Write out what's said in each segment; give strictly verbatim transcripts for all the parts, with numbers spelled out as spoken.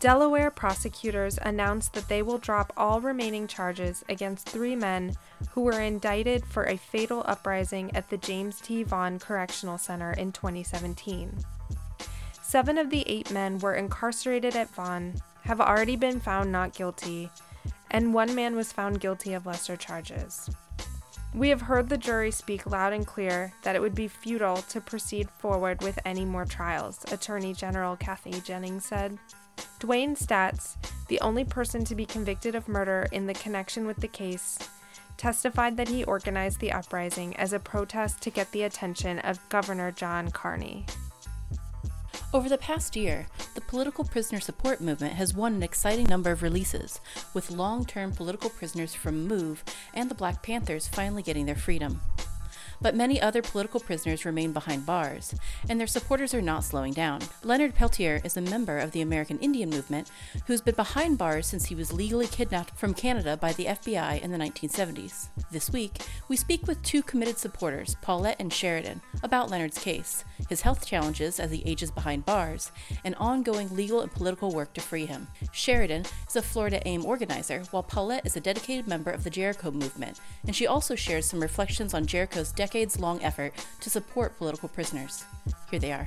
Delaware prosecutors announced that they will drop all remaining charges against three men who were indicted for a fatal uprising at the James T. Vaughn Correctional Center in twenty seventeen. Seven of the eight men were incarcerated at Vaughn, have already been found not guilty, and one man was found guilty of lesser charges. We have heard the jury speak loud and clear that it would be futile to proceed forward with any more trials, Attorney General Kathy Jennings said. Dwayne Statz, the only person to be convicted of murder in the connection with the case, testified that he organized the uprising as a protest to get the attention of Governor John Carney. Over the past year, the political prisoner support movement has won an exciting number of releases, with long-term political prisoners from MOVE and the Black Panthers finally getting their freedom. But many other political prisoners remain behind bars, and their supporters are not slowing down. Leonard Peltier is a member of the American Indian Movement who's been behind bars since he was legally kidnapped from Canada by the F B I in the nineteen seventies. This week, we speak with two committed supporters, Paulette and Sheridan, about Leonard's case, his health challenges as he ages behind bars, and ongoing legal and political work to free him. Sheridan is a Florida AIM organizer, while Paulette is a dedicated member of the Jericho Movement, and she also shares some reflections on Jericho's decades-long effort to support political prisoners. Here they are.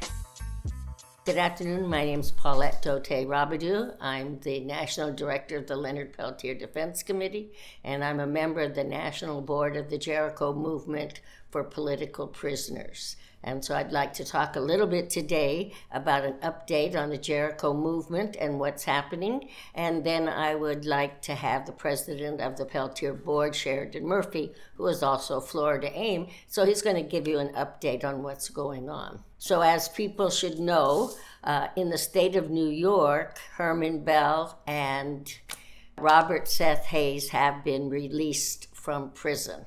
Good afternoon. My name is Paulette Tote Rabidou. I'm the National Director of the Leonard Peltier Defense Committee, and I'm a member of the National Board of the Jericho Movement for Political Prisoners. And so I'd like to talk a little bit today about an update on the Jericho Movement and what's happening. And then I would like to have the president of the Peltier Board, Sheridan Murphy, who is also Florida AIM. So he's going to give you an update on what's going on. So as people should know, uh, in the state of New York, Herman Bell and Robert Seth Hayes have been released from prison.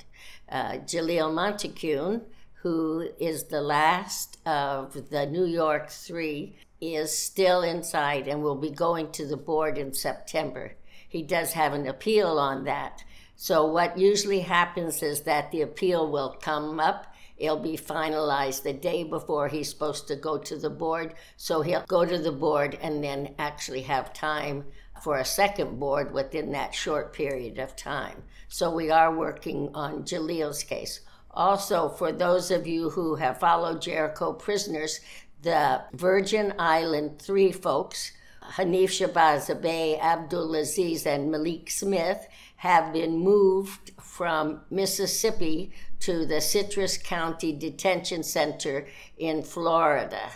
Uh, Jaleel Montecune, who is the last of the New York Three, is still inside and will be going to the board in September. He does have an appeal on that. So what usually happens is that the appeal will come up. It'll be finalized the day before he's supposed to go to the board. So he'll go to the board and then actually have time for a second board within that short period of time. So we are working on Jaleel's case. Also, for those of you who have followed Jericho prisoners, the Virgin Island Three folks, Hanif Shabazz Bey, Abdulaziz, and Malik Smith, have been moved from Mississippi to the Citrus County Detention Center in Florida.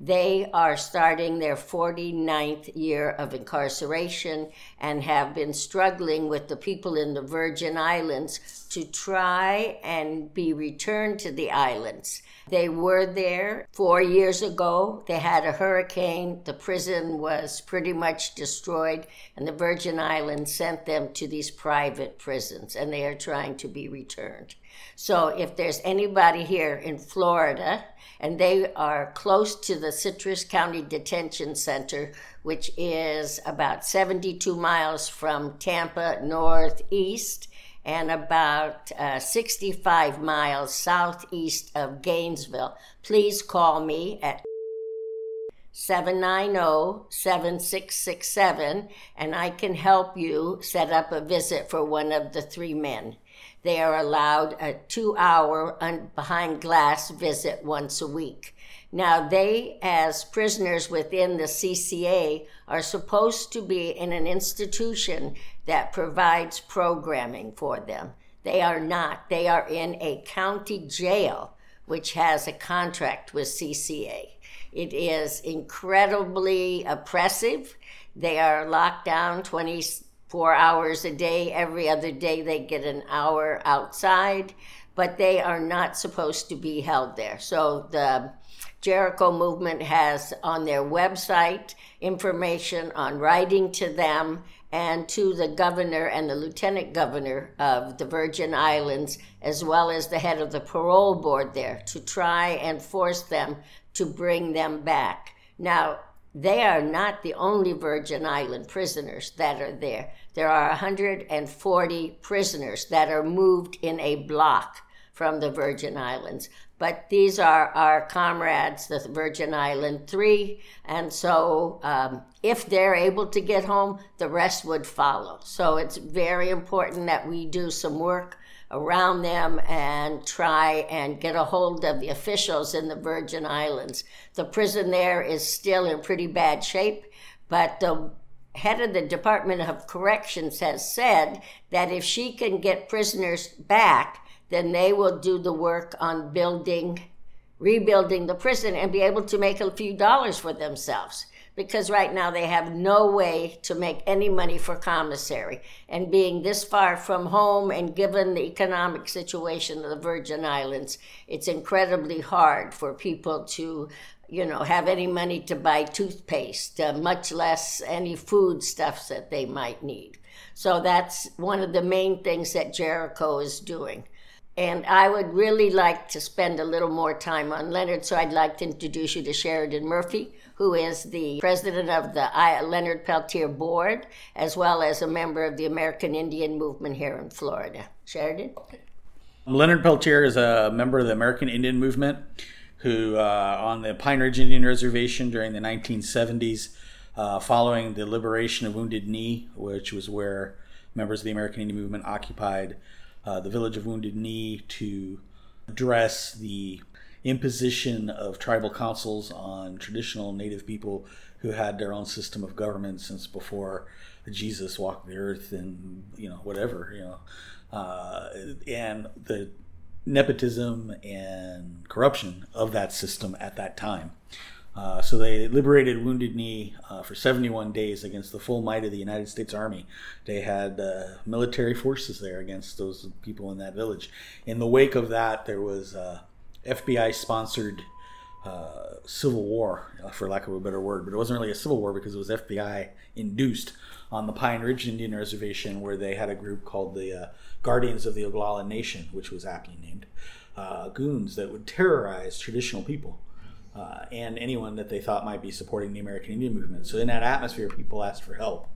They are starting their forty-ninth year of incarceration and have been struggling with the people in the Virgin Islands to try and be returned to the islands. They were there four years ago. They had a hurricane. The prison was pretty much destroyed, and the Virgin Islands sent them to these private prisons, and they are trying to be returned. So if there's anybody here in Florida, and they are close to the Citrus County Detention Center, which is about seventy-two miles from Tampa northeast and about uh, sixty-five miles southeast of Gainesville, please call me at seven nine zero, seven six six seven, and I can help you set up a visit for one of the three men. They are allowed a two-hour un- behind-glass visit once a week. Now, they, as prisoners within the C C A, are supposed to be in an institution that provides programming for them. They are not. They are in a county jail, which has a contract with C C A. It is incredibly oppressive. They are locked down twenty-four hours a day. Every other day they get an hour outside. but they are not supposed to be held there. So the Jericho Movement has on their website information on writing to them and to the governor and the lieutenant governor of the Virgin Islands, as well as the head of the parole board there, to try and force them to bring them back. Now, they are not the only Virgin Island prisoners that are there. There are one hundred forty prisoners that are moved in a block from the Virgin Islands. But these are our comrades, the Virgin Island Three, and so um, if they're able to get home, the rest would follow. So it's very important that we do some work around them and try and get a hold of the officials in the Virgin Islands. The prison there is still in pretty bad shape, but the head of the Department of Corrections has said that if she can get prisoners back, then they will do the work on building, rebuilding the prison and be able to make a few dollars for themselves. Because right now they have no way to make any money for commissary. And being this far from home and given the economic situation of the Virgin Islands, it's incredibly hard for people to, you know, have any money to buy toothpaste, uh, much less any food stuffs that they might need. So that's one of the main things that Jericho is doing. And I would really like to spend a little more time on Leonard, so I'd like to introduce you to Sheridan Murphy, who is the president of the Leonard Peltier Board, as well as a member of the American Indian Movement here in Florida. Sheridan? Leonard Peltier is a member of the American Indian Movement who, uh, on the Pine Ridge Indian Reservation during the nineteen seventies, uh, following the liberation of Wounded Knee, which was where members of the American Indian Movement occupied Uh, the village of Wounded Knee to address the imposition of tribal councils on traditional native people who had their own system of government since before Jesus walked the earth and, you know, whatever, you know. Uh, and the nepotism and corruption of that system at that time. Uh, so they liberated Wounded Knee uh, for seventy-one days against the full might of the United States Army. They had uh, military forces there against those people in that village. In the wake of that, there was uh, F B I-sponsored uh, civil war, for lack of a better word. But it wasn't really a civil war because it was F B I-induced on the Pine Ridge Indian Reservation, where they had a group called the uh, Guardians of the Oglala Nation, which was aptly named, uh, goons that would terrorize traditional people. Uh, and anyone that they thought might be supporting the American Indian Movement. So in that atmosphere, people asked for help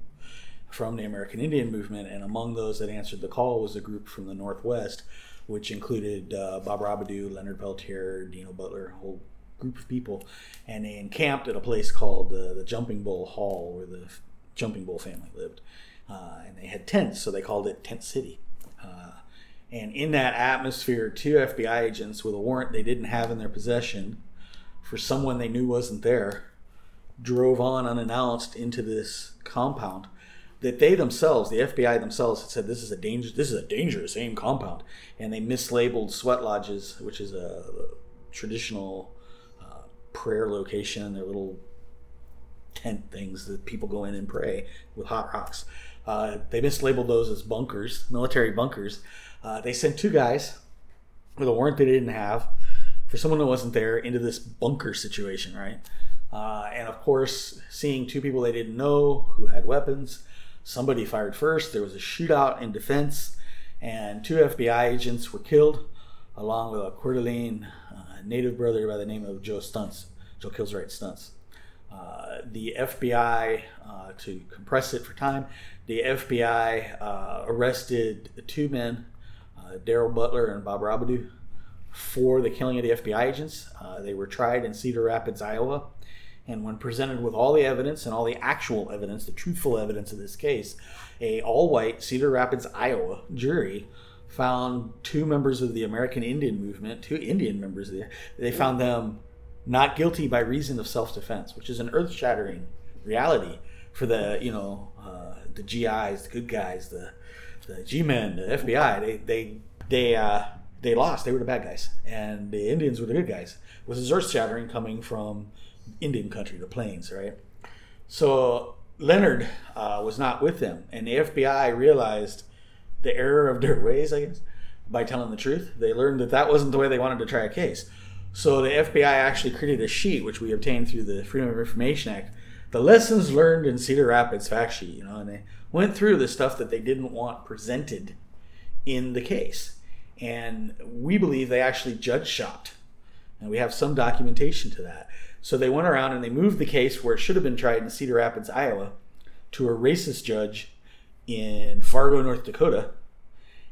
from the American Indian Movement, and among those that answered the call was a group from the Northwest, which included uh, Bob Robideau, Leonard Peltier, Dino Butler, a whole group of people, and they encamped at a place called uh, the Jumping Bull Hall, where the Jumping Bull family lived, uh, and they had tents, so they called it Tent City. Uh, and in that atmosphere, two F B I agents with a warrant they didn't have in their possession for someone they knew wasn't there, drove on unannounced into this compound that they themselves, the F B I themselves, had said this is a danger, this is a dangerous AIM compound, and they mislabeled sweat lodges, which is a traditional uh, prayer location. They're little tent things that people go in and pray with hot rocks. Uh, they mislabeled those as bunkers, military bunkers. Uh, they sent two guys with a warrant they didn't have, for someone that wasn't there, into this bunker situation, right? Uh, and of course, seeing two people they didn't know who had weapons, somebody fired first, there was a shootout in defense, and two F B I agents were killed, along with a Coeur d'Alene uh, native brother by the name of Joe Stuntz, Joe Killswright Stuntz. Uh, the F B I, uh, to compress it for time, the F B I uh, arrested two men, uh, Daryl Butler and Bob Robideau, for the killing of the F B I agents. Uh, they were tried in Cedar Rapids, Iowa, and when presented with all the evidence and all the actual evidence, the truthful evidence of this case, a all-white Cedar Rapids, Iowa jury found two members of the American Indian Movement, two Indian members of the, they found them not guilty by reason of self-defense, which is an earth-shattering reality for the, you know, uh, the G Is, the good guys, the the G-men, the F B I. They, they, they, uh, They lost. They were the bad guys, and the Indians were the good guys. It was earth-shattering coming from Indian country, the plains, right? So Leonard uh, was not with them, and the F B I realized the error of their ways, I guess, by telling the truth. They learned that that wasn't the way they wanted to try a case. So the F B I actually created a sheet, which we obtained through the Freedom of Information Act, the lessons learned in Cedar Rapids fact sheet, you know, and they went through the stuff that they didn't want presented in the case. And we believe they actually judge shopped. And we have some documentation to that. So they went around and they moved the case where it should have been tried in Cedar Rapids, Iowa, to a racist judge in Fargo, North Dakota.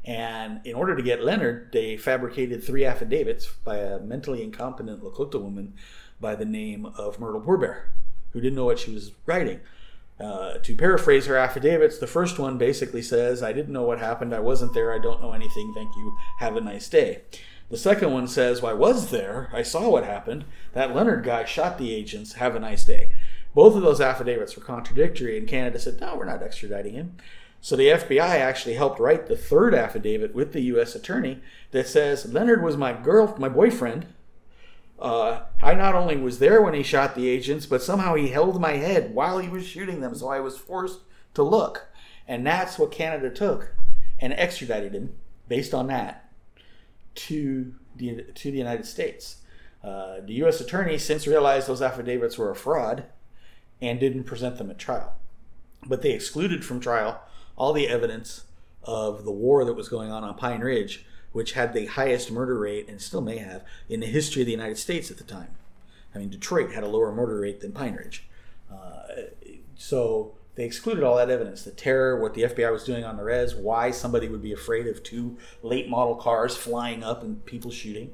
And in order to get Leonard, they fabricated three affidavits by a mentally incompetent Lakota woman by the name of Myrtle Poorbear, who didn't know what she was writing. Uh, to paraphrase her affidavits, the first one basically says, I didn't know what happened, I wasn't there, I don't know anything, thank you, have a nice day. The second one says, well, I was there, I saw what happened, that Leonard guy shot the agents, have a nice day. Both of those affidavits were contradictory, and Canada said, no, we're not extraditing him. So the F B I actually helped write the third affidavit with the U S attorney that says, Leonard was my girl, my boyfriend. Uh, I not only was there when he shot the agents, but somehow he held my head while he was shooting them, so I was forced to look. And that's what Canada took and extradited him, based on that, to the, to the United States. Uh, the U S attorney since realized those affidavits were a fraud and didn't present them at trial. But they excluded from trial all the evidence of the war that was going on on Pine Ridge, which had the highest murder rate, and still may have, in the history of the United States at the time. I mean, Detroit had a lower murder rate than Pine Ridge. Uh, so they excluded all that evidence, the terror, what the F B I was doing on the res, why somebody would be afraid of two late model cars flying up and people shooting.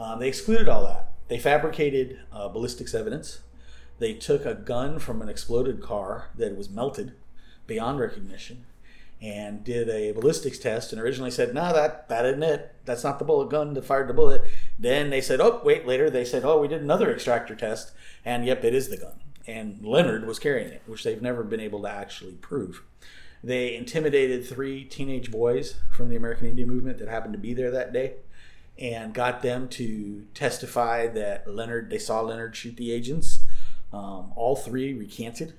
Um, they excluded all that. They fabricated uh, ballistics evidence. They took a gun from an exploded car that was melted beyond recognition, and did a ballistics test, and originally said, no, that, that isn't it. That's not the bullet gun that fired the bullet. Then they said, oh, wait, later they said, oh, we did another extractor test, and yep, it is the gun. And Leonard was carrying it, which they've never been able to actually prove. They intimidated three teenage boys from the American Indian Movement that happened to be there that day, and got them to testify that Leonard, they saw Leonard shoot the agents. Um, all three recanted.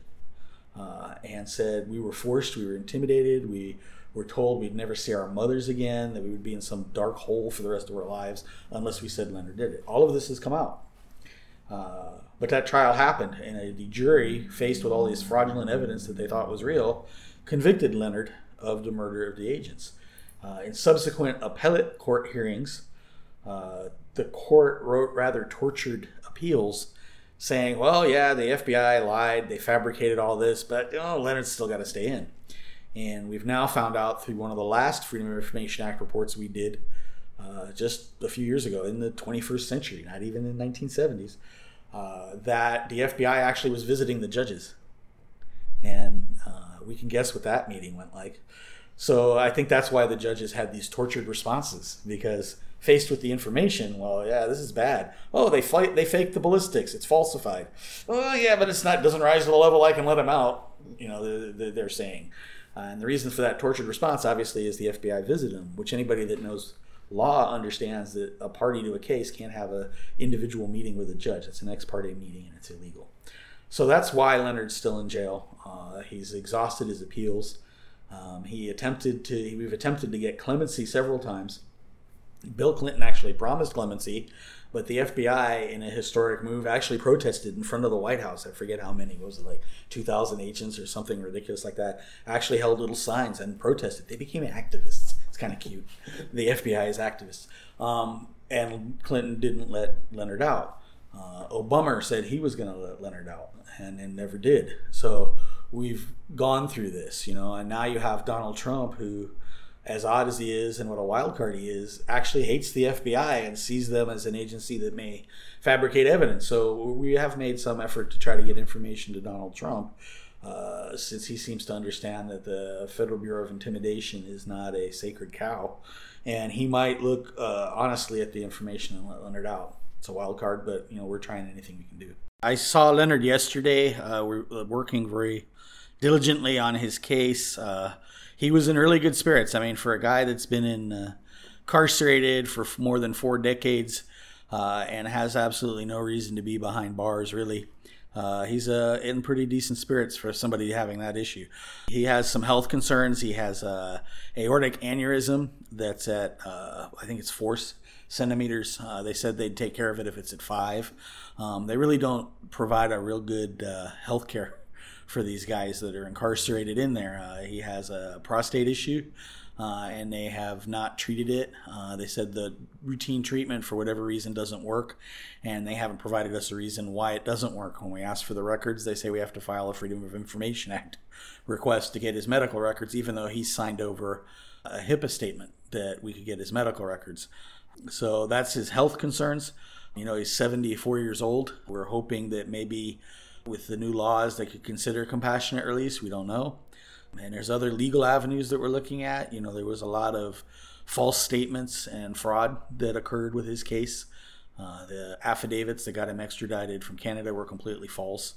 Uh, and said we were forced, we were intimidated, we were told we'd never see our mothers again, that we would be in some dark hole for the rest of our lives unless we said Leonard did it. All of this has come out. Uh, but that trial happened, and a, the jury, faced with all this fraudulent evidence that they thought was real, convicted Leonard of the murder of the agents. Uh, in subsequent appellate court hearings, uh, the court wrote rather tortured appeals saying, well, yeah, the F B I lied, they fabricated all this, but oh, Leonard's still got to stay in. And we've now found out through one of the last Freedom of Information Act reports we did uh, just a few years ago in the twenty-first century, not even in the nineteen seventies, uh, that the F B I actually was visiting the judges. And uh, we can guess what that meeting went like. So I think that's why the judges had these tortured responses, because faced with the information, well, yeah, this is bad. Oh, they fight, they faked the ballistics. It's falsified. Oh, yeah, but it's not doesn't rise to the level I can let them out, you know, they're, they're saying. Uh, and the reason for that tortured response, obviously, is the F B I visit them, which anybody that knows law understands that a party to a case can't have an individual meeting with a judge. It's an ex parte meeting, and it's illegal. So that's why Leonard's still in jail. Uh, he's exhausted his appeals. Um, he attempted to, we've attempted to get clemency several times. Bill Clinton actually promised clemency, but the F B I, in a historic move, actually protested in front of the White House. I forget how many, was it like two thousand agents or something ridiculous like that, actually held little signs and protested. They became activists. It's kind of cute. The F B I is activists. Um, and Clinton didn't let Leonard out. Uh, Obama said he was going to let Leonard out, and, and never did. So we've gone through this, you know, and now you have Donald Trump, who, as odd as he is and what a wild card he is, actually hates the F B I and sees them as an agency that may fabricate evidence. So we have made some effort to try to get information to Donald Trump, uh, since he seems to understand that the Federal Bureau of Intimidation is not a sacred cow. And he might look uh, honestly at the information and let Leonard out. It's a wild card, but you know, we're trying anything we can do. I saw Leonard yesterday. Uh, we're working very diligently on his case. Uh, He was in really good spirits. I mean, for a guy that's been in, uh, incarcerated for f- more than four decades uh, and has absolutely no reason to be behind bars, really, Uh, he's uh, in pretty decent spirits for somebody having that issue. He has some health concerns. He has uh, aortic aneurysm that's at, uh, I think it's four centimeters. Uh, they said they'd take care of it if it's at five. Um, they really don't provide a real good uh, health care for these guys that are incarcerated in there. Uh, he has a prostate issue. Uh, and they have not treated it. Uh, they said the routine treatment, for whatever reason, doesn't work, and they haven't provided us a reason why it doesn't work. When we ask for the records, they say we have to file a Freedom of Information Act request to get his medical records, even though he signed over a HIPAA statement that we could get his medical records. So that's his health concerns. You know, he's seventy-four years old. We're hoping that maybe with the new laws they could consider compassionate release. We don't know. And there's other legal avenues that we're looking at. You know, there was a lot of false statements and fraud that occurred with his case. Uh, the affidavits that got him extradited from Canada were completely false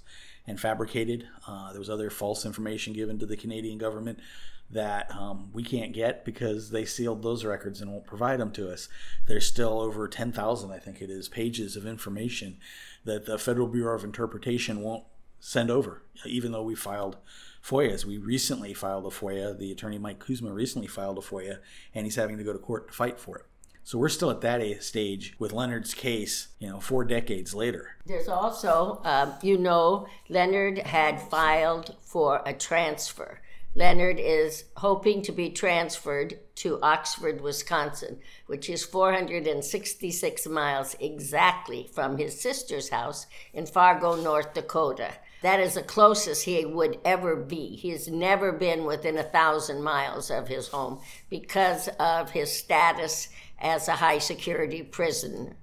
and fabricated. Uh, there was other false information given to the Canadian government that um, we can't get because they sealed those records and won't provide them to us. There's still over ten thousand, I think it is, pages of information that the Federal Bureau of Interpretation won't send over, even though we filed F O I As. We recently filed a F O I A. The attorney Mike Kuzma recently filed a F O I A, and he's having to go to court to fight for it. So we're still at that stage with Leonard's case, you know, four decades later. There's also, uh, you know, Leonard had filed for a transfer. Leonard is hoping to be transferred to Oxford, Wisconsin, which is four hundred sixty-six miles exactly from his sister's house in Fargo, North Dakota. That is the closest he would ever be. He has never been within a thousand miles of his home because of his status as a high security prison.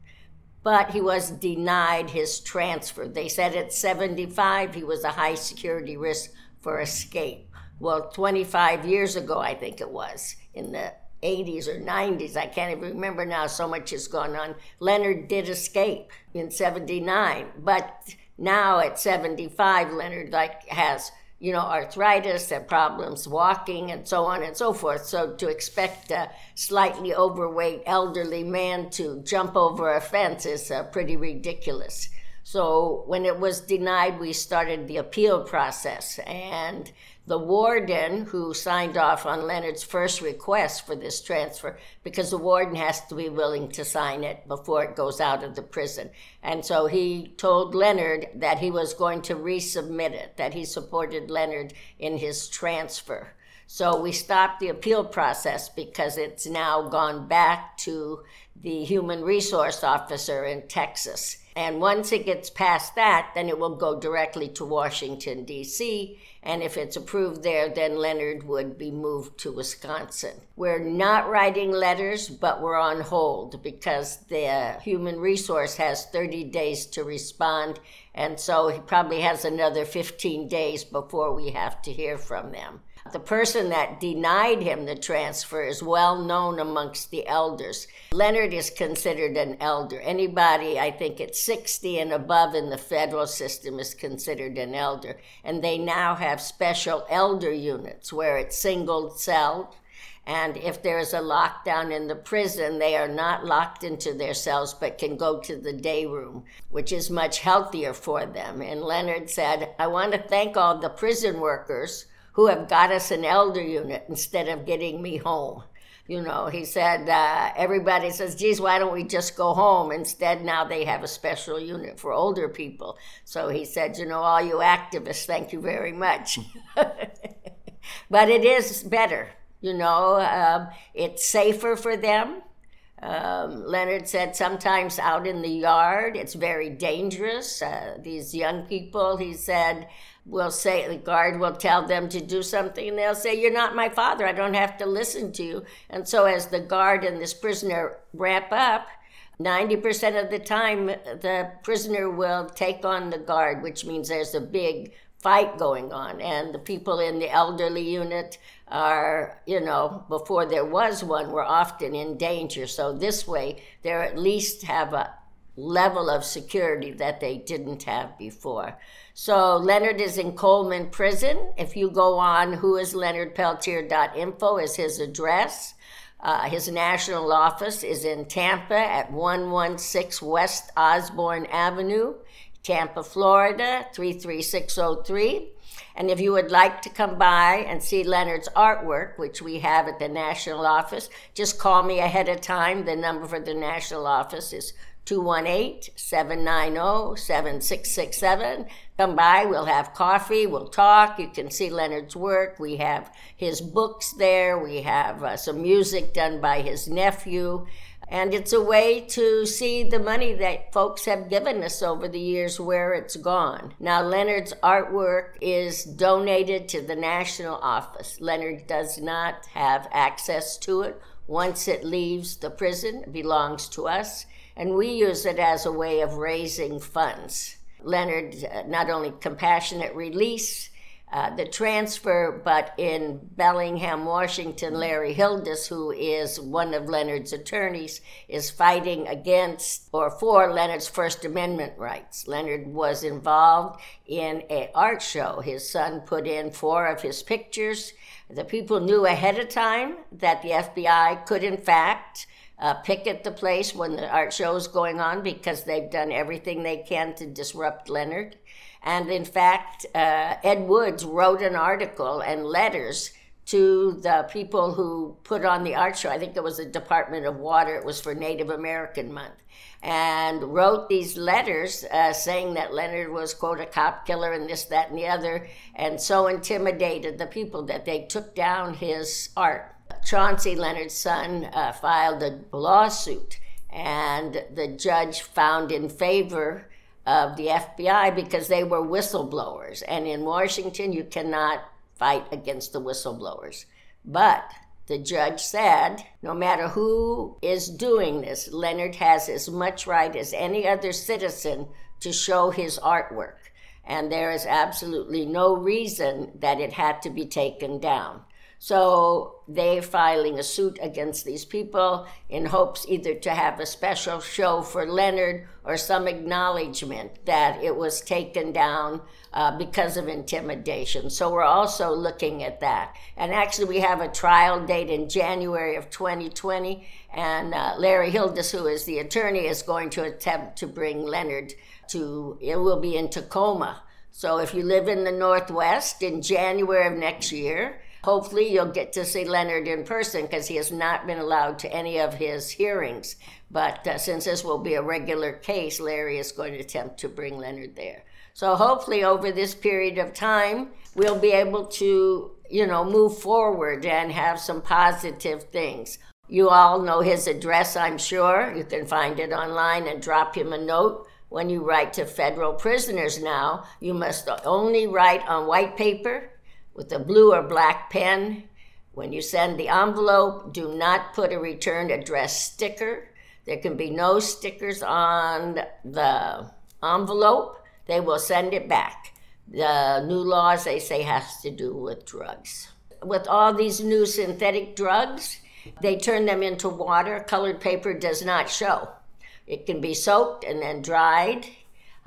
But he was denied his transfer. They said at seventy-five he was a high security risk for escape. Well, twenty-five years ago, I think it was, in the eighties or nineties, I can't even remember now, so much has gone on. Leonard did escape in seventy-nine, but now at seventy-five, Leonard like has, you know, arthritis and problems walking and so on and so forth. So to expect a slightly overweight elderly man to jump over a fence is uh, pretty ridiculous. So when it was denied, we started the appeal process. And the warden who signed off on Leonard's first request for this transfer, because the warden has to be willing to sign it before it goes out of the prison. And so he told Leonard that he was going to resubmit it, that he supported Leonard in his transfer. So we stopped the appeal process because it's now gone back to the human resource officer in Texas. And once it gets past that, then it will go directly to Washington, D C, and if it's approved there, then Leonard would be moved to Wisconsin. We're not writing letters, but we're on hold because the human resource has thirty days to respond, and so he probably has another fifteen days before we have to hear from them. The person that denied him the transfer is well known amongst the elders. Leonard is considered an elder. Anybody, I think, at sixty and above in the federal system is considered an elder. And they now have special elder units where it's single cell. And if there is a lockdown in the prison, they are not locked into their cells, but can go to the day room, which is much healthier for them. And Leonard said, I want to thank all the prison workers who have got us an elder unit instead of getting me home. You know, he said, uh, everybody says, geez, why don't we just go home? Instead, now they have a special unit for older people. So he said, you know, all you activists, thank you very much. But it is better, you know, um, it's safer for them. Um, Leonard said sometimes out in the yard, it's very dangerous. Uh, these young people, he said, will say, the guard will tell them to do something and they'll say, you're not my father, I don't have to listen to you. And so as the guard and this prisoner wrap up, ninety percent of the time the prisoner will take on the guard, which means there's a big fight going on. And the people in the elderly unit are, you know, before there was one, were often in danger. So this way, they at least have a level of security that they didn't have before. So Leonard is in Coleman Prison. If you go on who is leonard peltier dot info is his address. Uh, his national office is in Tampa at one sixteen West Osborne Avenue. Tampa, Florida, three three six oh three. And if you would like to come by and see Leonard's artwork, which we have at the national office, just call me ahead of time. The number for the national office is two one eight, seven nine zero, seven six six seven. Come by, we'll have coffee, we'll talk, you can see Leonard's work. We have his books there, we have uh, some music done by his nephew, and it's a way to see the money that folks have given us over the years, where it's gone. Now, Leonard's artwork is donated to the national office. Leonard does not have access to it. Once it leaves the prison, it belongs to us. And we use it as a way of raising funds. Leonard, uh, not only compassionate release, uh, the transfer, but in Bellingham, Washington, Larry Hildes, who is one of Leonard's attorneys, is fighting against or for Leonard's First Amendment rights. Leonard was involved in an art show. His son put in four of his pictures. The people knew ahead of time that the F B I could, in fact, Uh, picket the place when the art show is going on, because they've done everything they can to disrupt Leonard. And in fact, uh, Ed Woods wrote an article and letters to the people who put on the art show. I think it was the Department of Water. It was for Native American Month. And wrote these letters uh, saying that Leonard was, quote, a cop killer and this, that, and the other, and so intimidated the people that they took down his art. Chauncey, Leonard's son, uh, filed a lawsuit, and the judge found in favor of the F B I because they were whistleblowers. And in Washington, you cannot fight against the whistleblowers. But the judge said, no matter who is doing this, Leonard has as much right as any other citizen to show his artwork. And there is absolutely no reason that it had to be taken down. So they're filing a suit against these people in hopes either to have a special show for Leonard or some acknowledgement that it was taken down uh, because of intimidation. So we're also looking at that. And actually, we have a trial date in January of twenty twenty, and uh, Larry Hildes, who is the attorney, is going to attempt to bring Leonard to, it will be in Tacoma. So if you live in the Northwest, in January of next year, hopefully you'll get to see Leonard in person, because he has not been allowed to any of his hearings. But uh, since this will be a regular case, Larry is going to attempt to bring Leonard there. So hopefully over this period of time, we'll be able to, you know, move forward and have some positive things. You all know his address, I'm sure. You can find it online and drop him a note. When you write to federal prisoners now, you must only write on white paper with a blue or black pen. When you send the envelope, do not put a return address sticker. There can be no stickers on the envelope. They will send it back. The new laws, they say, has to do with drugs. With all these new synthetic drugs, they turn them into water. Colored paper does not show. It can be soaked and then dried.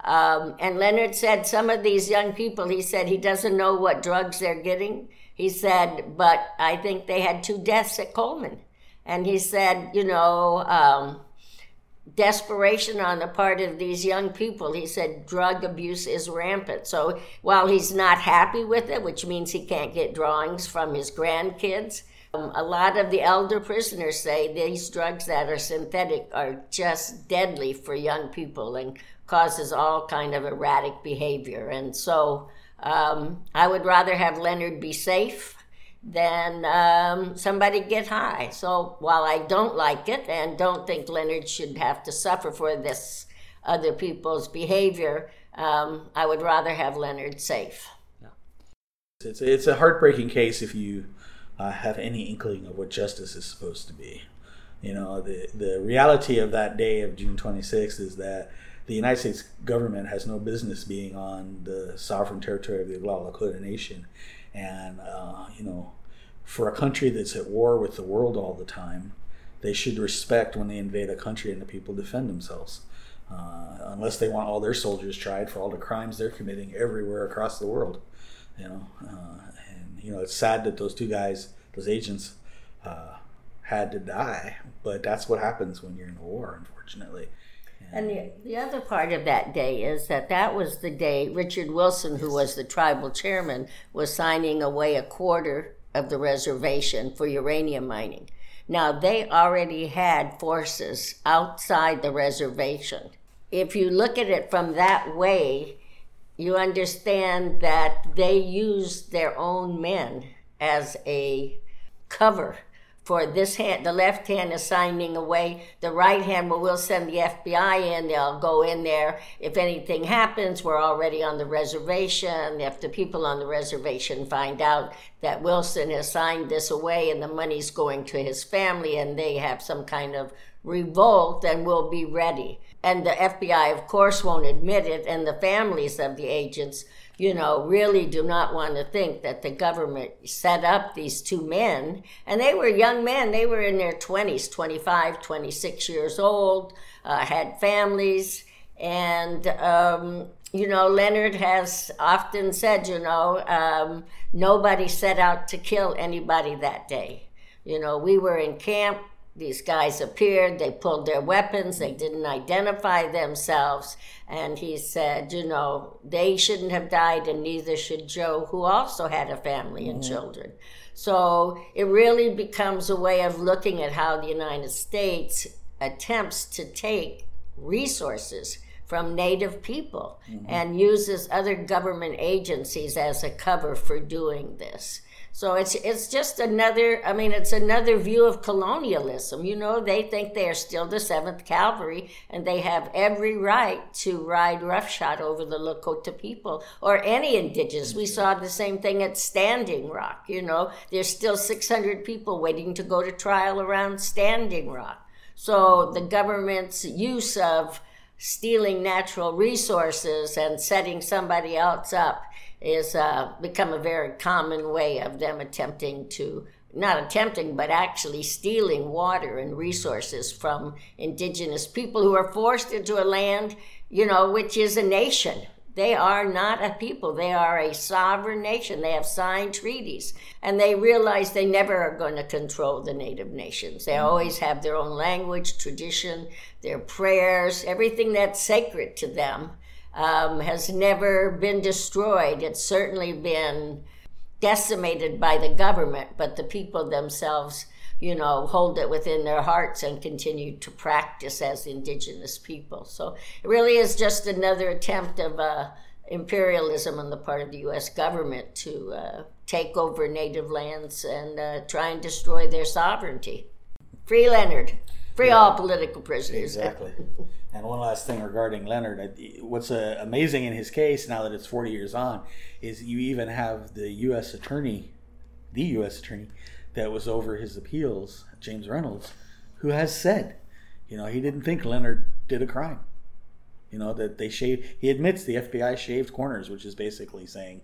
Um, and Leonard said some of these young people, he said he doesn't know what drugs they're getting. He said, but I think they had two deaths at Coleman. And he said, you know, um, desperation on the part of these young people. He said drug abuse is rampant. So while he's not happy with it, which means he can't get drawings from his grandkids, um, a lot of the elder prisoners say these drugs that are synthetic are just deadly for young people and causes all kind of erratic behavior. And so um, I would rather have Leonard be safe than um, somebody get high. So while I don't like it and don't think Leonard should have to suffer for this other people's behavior, um, I would rather have Leonard safe. Yeah. It's, it's a heartbreaking case if you uh, have any inkling of what justice is supposed to be. You know, the, the reality of that day of June twenty-sixth is that the United States government has no business being on the sovereign territory of the Oglala Nation. And, uh, you know, for a country that's at war with the world all the time, they should respect when they invade a country and the people defend themselves. Uh, unless they want all their soldiers tried for all the crimes they're committing everywhere across the world. You know, uh, and, you know, it's sad that those two guys, those agents, uh, had to die. But that's what happens when you're in a war, unfortunately. And the, the other part of that day is that that was the day Richard Wilson, who was the tribal chairman, was signing away a quarter of the reservation for uranium mining. Now, they already had forces outside the reservation. If you look at it from that way, you understand that they used their own men as a cover for this hand. The left hand is signing away. The right hand, well, we'll send the F B I in. They'll go in there. If anything happens, we're already on the reservation. If the people on the reservation find out that Wilson has signed this away and the money's going to his family and they have some kind of revolt, then we'll be ready. And the F B I, of course, won't admit it. And the families of the agents, you know, really do not want to think that the government set up these two men. And they were young men. They were in their twenties, twenty-five, twenty-six years old, uh, had families. And, um, you know, Leonard has often said, you know, um, nobody set out to kill anybody that day. You know, we were in camp. These guys appeared, they pulled their weapons, they didn't identify themselves. And he said, you know, they shouldn't have died and neither should Joe, who also had a family and mm-hmm. children. So it really becomes a way of looking at how the United States attempts to take resources from Native people mm-hmm. and uses other government agencies as a cover for doing this. So it's it's just another, I mean, it's another view of colonialism. You know, they think they are still the seventh Cavalry and they have every right to ride roughshod over the Lakota people or any indigenous. We saw the same thing at Standing Rock. You know, there's still six hundred people waiting to go to trial around Standing Rock. So the government's use of stealing natural resources and setting somebody else up is uh, become a very common way of them attempting to, not attempting, but actually stealing water and resources from indigenous people who are forced into a land, you know, which is a nation. They are not a people. They are a sovereign nation. They have signed treaties. And they realize they never are going to control the Native nations. They always have their own language, tradition, their prayers, everything that's sacred to them. Um, has never been destroyed. It's certainly been decimated by the government, but the people themselves, you know, hold it within their hearts and continue to practice as indigenous people. So it really is just another attempt of uh, imperialism on the part of the U S government to uh, take over native lands and uh, try and destroy their sovereignty. Free Leonard. Free yeah. all political prisoners. Exactly. And one last thing regarding Leonard, what's uh, amazing in his case, now that it's forty years on, is you even have the U S attorney, the U S attorney that was over his appeals, James Reynolds, who has said, you know, he didn't think Leonard did a crime. You know, that they shaved, he admits the F B I shaved corners, which is basically saying,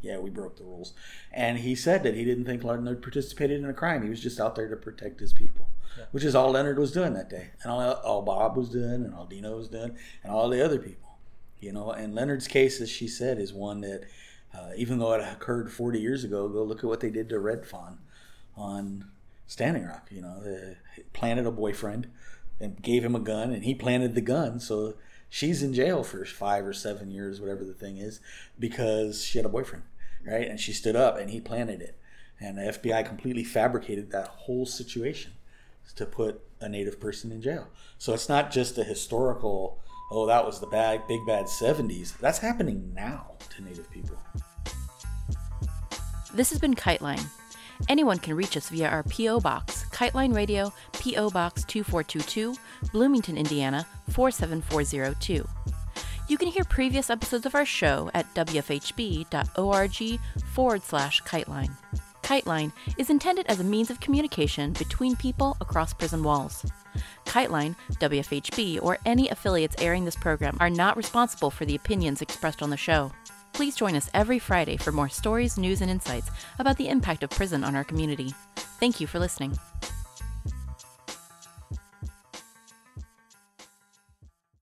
yeah, we broke the rules. And he said that he didn't think Leonard participated in a crime. He was just out there to protect his people. Yeah. Which is all Leonard was doing that day, and all, all Bob was doing, and all Dino was doing, and all the other people, you know. And Leonard's case, as she said, is one that, uh, even though it occurred forty years ago, go look at what they did to Red Fawn on Standing Rock. You know, they planted a boyfriend and gave him a gun, and he planted the gun, so she's in jail for five or seven years, whatever the thing is, because she had a boyfriend, right? And she stood up, and he planted it, and the F B I completely fabricated that whole situation to put a Native person in jail. So it's not just a historical, oh, that was the bad, big bad seventies. That's happening now to Native people. This has been KiteLine. Anyone can reach us via our P O. Box, KiteLine Radio, P O. Box two four two two, Bloomington, Indiana, four seven four zero two. You can hear previous episodes of our show at wfhb.org forward slash KiteLine. KiteLine is intended as a means of communication between people across prison walls. KiteLine, W F H B, or any affiliates airing this program are not responsible for the opinions expressed on the show. Please join us every Friday for more stories, news, and insights about the impact of prison on our community. Thank you for listening.